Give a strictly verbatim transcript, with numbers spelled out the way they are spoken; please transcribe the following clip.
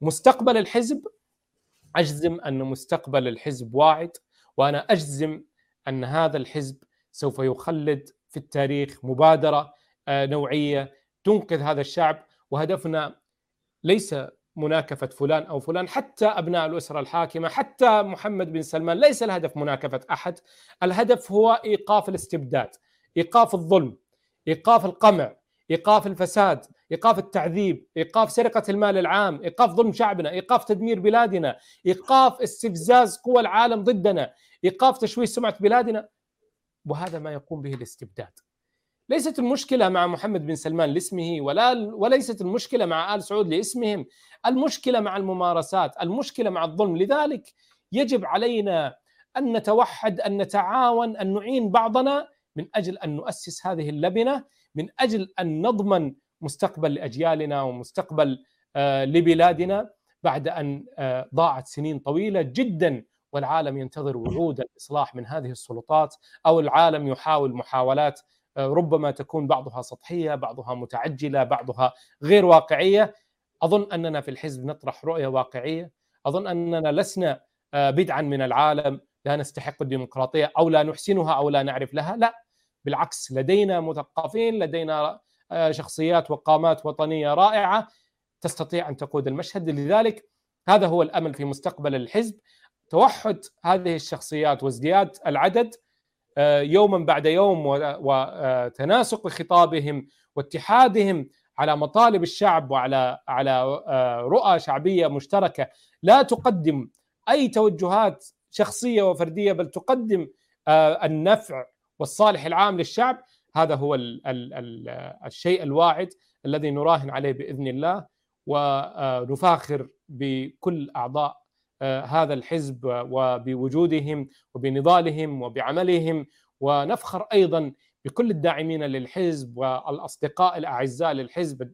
مستقبل الحزب، أجزم أن مستقبل الحزب واعد، وأنا أجزم أن هذا الحزب سوف يخلد في التاريخ مبادرة نوعية تنقذ هذا الشعب. وهدفنا ليس مناكفة فلان أو فلان، حتى أبناء الأسرة الحاكمة، حتى محمد بن سلمان، ليس الهدف مناكفة أحد. الهدف هو إيقاف الاستبداد، إيقاف الظلم، إيقاف القمع، إيقاف الفساد، إيقاف التعذيب، إيقاف سرقة المال العام، إيقاف ظلم شعبنا، إيقاف تدمير بلادنا، إيقاف استفزاز قوى العالم ضدنا، إيقاف تشويه سمعة بلادنا. وهذا ما يقوم به الاستبداد. ليست المشكلة مع محمد بن سلمان لاسمه، ولا وليست المشكلة مع آل سعود لاسمهم، المشكلة مع الممارسات، المشكلة مع الظلم. لذلك يجب علينا أن نتوحد، أن نتعاون، أن نعين بعضنا من أجل أن نؤسس هذه اللبنة، من أجل أن نضمن مستقبل لأجيالنا ومستقبل لبلادنا بعد أن ضاعت سنين طويلة جدا، والعالم ينتظر وعود الإصلاح من هذه السلطات، أو العالم يحاول محاولات ربما تكون بعضها سطحية، بعضها متعجلة، بعضها غير واقعية. أظن أننا في الحزب نطرح رؤية واقعية، أظن أننا لسنا بدعا من العالم، لا نستحق الديمقراطية أو لا نحسنها أو لا نعرف لها، لا بالعكس، لدينا مثقفين، لدينا شخصيات وقامات وطنية رائعة تستطيع أن تقود المشهد. لذلك هذا هو الأمل في مستقبل الحزب، توحد هذه الشخصيات وازدياد العدد يوما بعد يوم، وتناسق خطابهم واتحادهم على مطالب الشعب وعلى على رؤى شعبية مشتركة لا تقدم أي توجهات شخصية وفردية، بل تقدم النفع والصالح العام للشعب. هذا هو ال ال ال الشيء الواعد الذي نراهن عليه بإذن الله، ونفاخر بكل أعضاء هذا الحزب وبوجودهم وبنضالهم وبعملهم، ونفخر أيضا بكل الداعمين للحزب والأصدقاء الأعزاء للحزب